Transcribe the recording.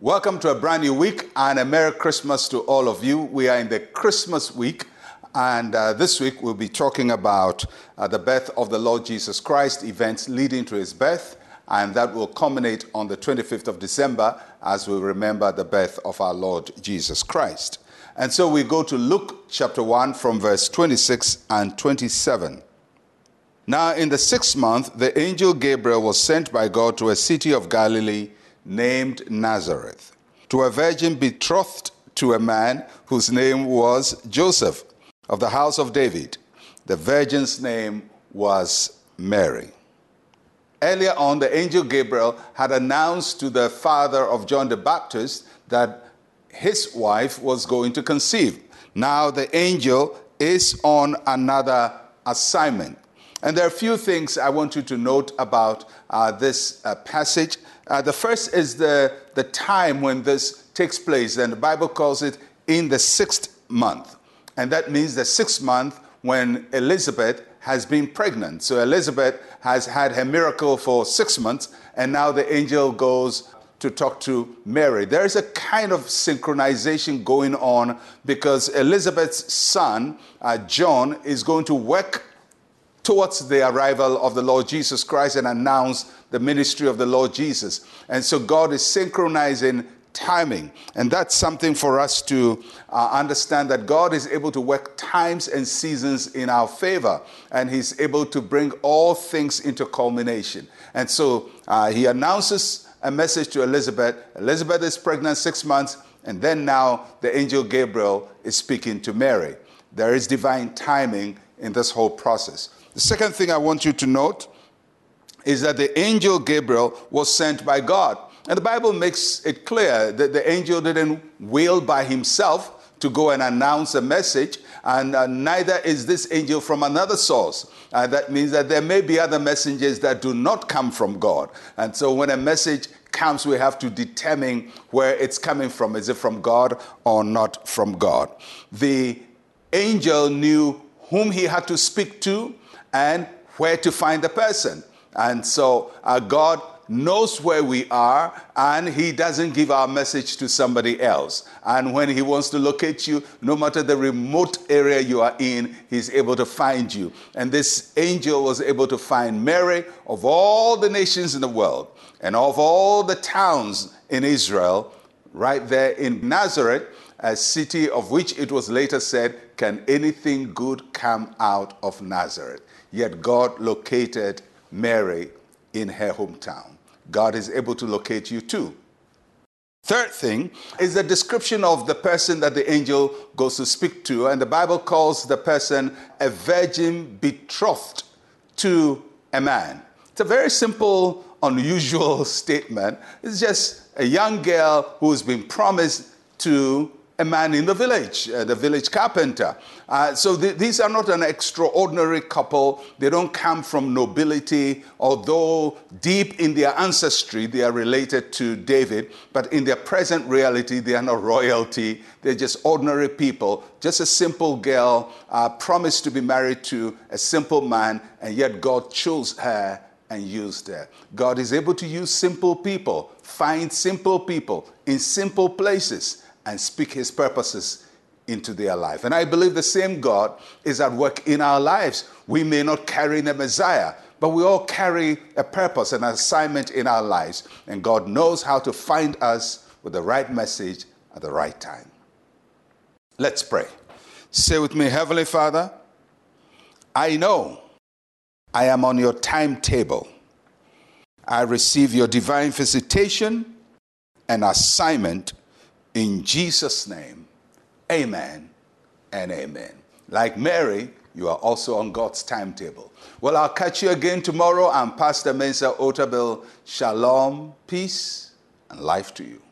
Welcome to a brand new week and a Merry Christmas to all of you. We are in the Christmas week, and this week we'll be talking about the birth of the Lord Jesus Christ, events leading to his birth, and that will culminate on the 25th of December as we remember the birth of our Lord Jesus Christ. And so we go to Luke chapter 1 from verse 26 and 27. Now in the 6th month, the angel Gabriel was sent by God to a city of Galilee named Nazareth, to a virgin betrothed to a man whose name was Joseph, of the house of David. The virgin's name was Mary. Earlier on, the angel Gabriel had announced to the father of John the Baptist that his wife was going to conceive. Now the angel is on another assignment. And there are a few things I want you to note about this passage. The first is the time when this takes place, and the Bible calls it in the 6th month. And that means the 6th month when Elizabeth has been pregnant. So Elizabeth has had her miracle for 6 months, and now the angel goes to talk to Mary. There is a kind of synchronization going on because Elizabeth's son, John, is going to work towards the arrival of the Lord Jesus Christ and announce the ministry of the Lord Jesus. And so God is synchronizing timing. And that's something for us to understand, that God is able to work times and seasons in our favor. And he's able to bring all things into culmination. And so he announces a message to Elizabeth. Elizabeth is pregnant 6 months. And then now the angel Gabriel is speaking to Mary. There is divine timing in this whole process. The second thing I want you to note is that the angel Gabriel was sent by God. And the Bible makes it clear that the angel didn't will by himself to go and announce a message, and neither is this angel from another source. That means that there may be other messengers that do not come from God. And so when a message comes, we have to determine where it's coming from. Is it from God or not from God? The angel knew whom he had to speak to and where to find the person. And so God knows where we are, and he doesn't give our message to somebody else. And when he wants to locate you, no matter the remote area you are in, he's able to find you. And this angel was able to find Mary, of all the nations in the world and of all the towns in Israel, right there in Nazareth, a city of which it was later said, "Can anything good come out of Nazareth?" Yet God located Mary in her hometown. God is able to locate you too. Third thing is the description of the person that the angel goes to speak to. And the Bible calls the person a virgin betrothed to a man. It's a very simple, unusual statement. It's just a young girl who's been promised to a man in the village carpenter. So these are not an extraordinary couple. They don't come from nobility, although deep in their ancestry, they are related to David. But in their present reality, they are not royalty. They're just ordinary people. Just a simple girl promised to be married to a simple man, and yet God chose her and used her. God is able to use simple people, find simple people in simple places, and speak his purposes into their life. And I believe the same God is at work in our lives. We may not carry the Messiah, but we all carry a purpose, an assignment in our lives. And God knows how to find us with the right message at the right time. Let's pray. Say with me, Heavenly Father, I know I am on your timetable. I receive your divine visitation and assignment in Jesus' name. Amen and amen. Like Mary, you are also on God's timetable. Well, I'll catch you again tomorrow. I'm Pastor Mensa Otabil. Shalom, peace, and life to you.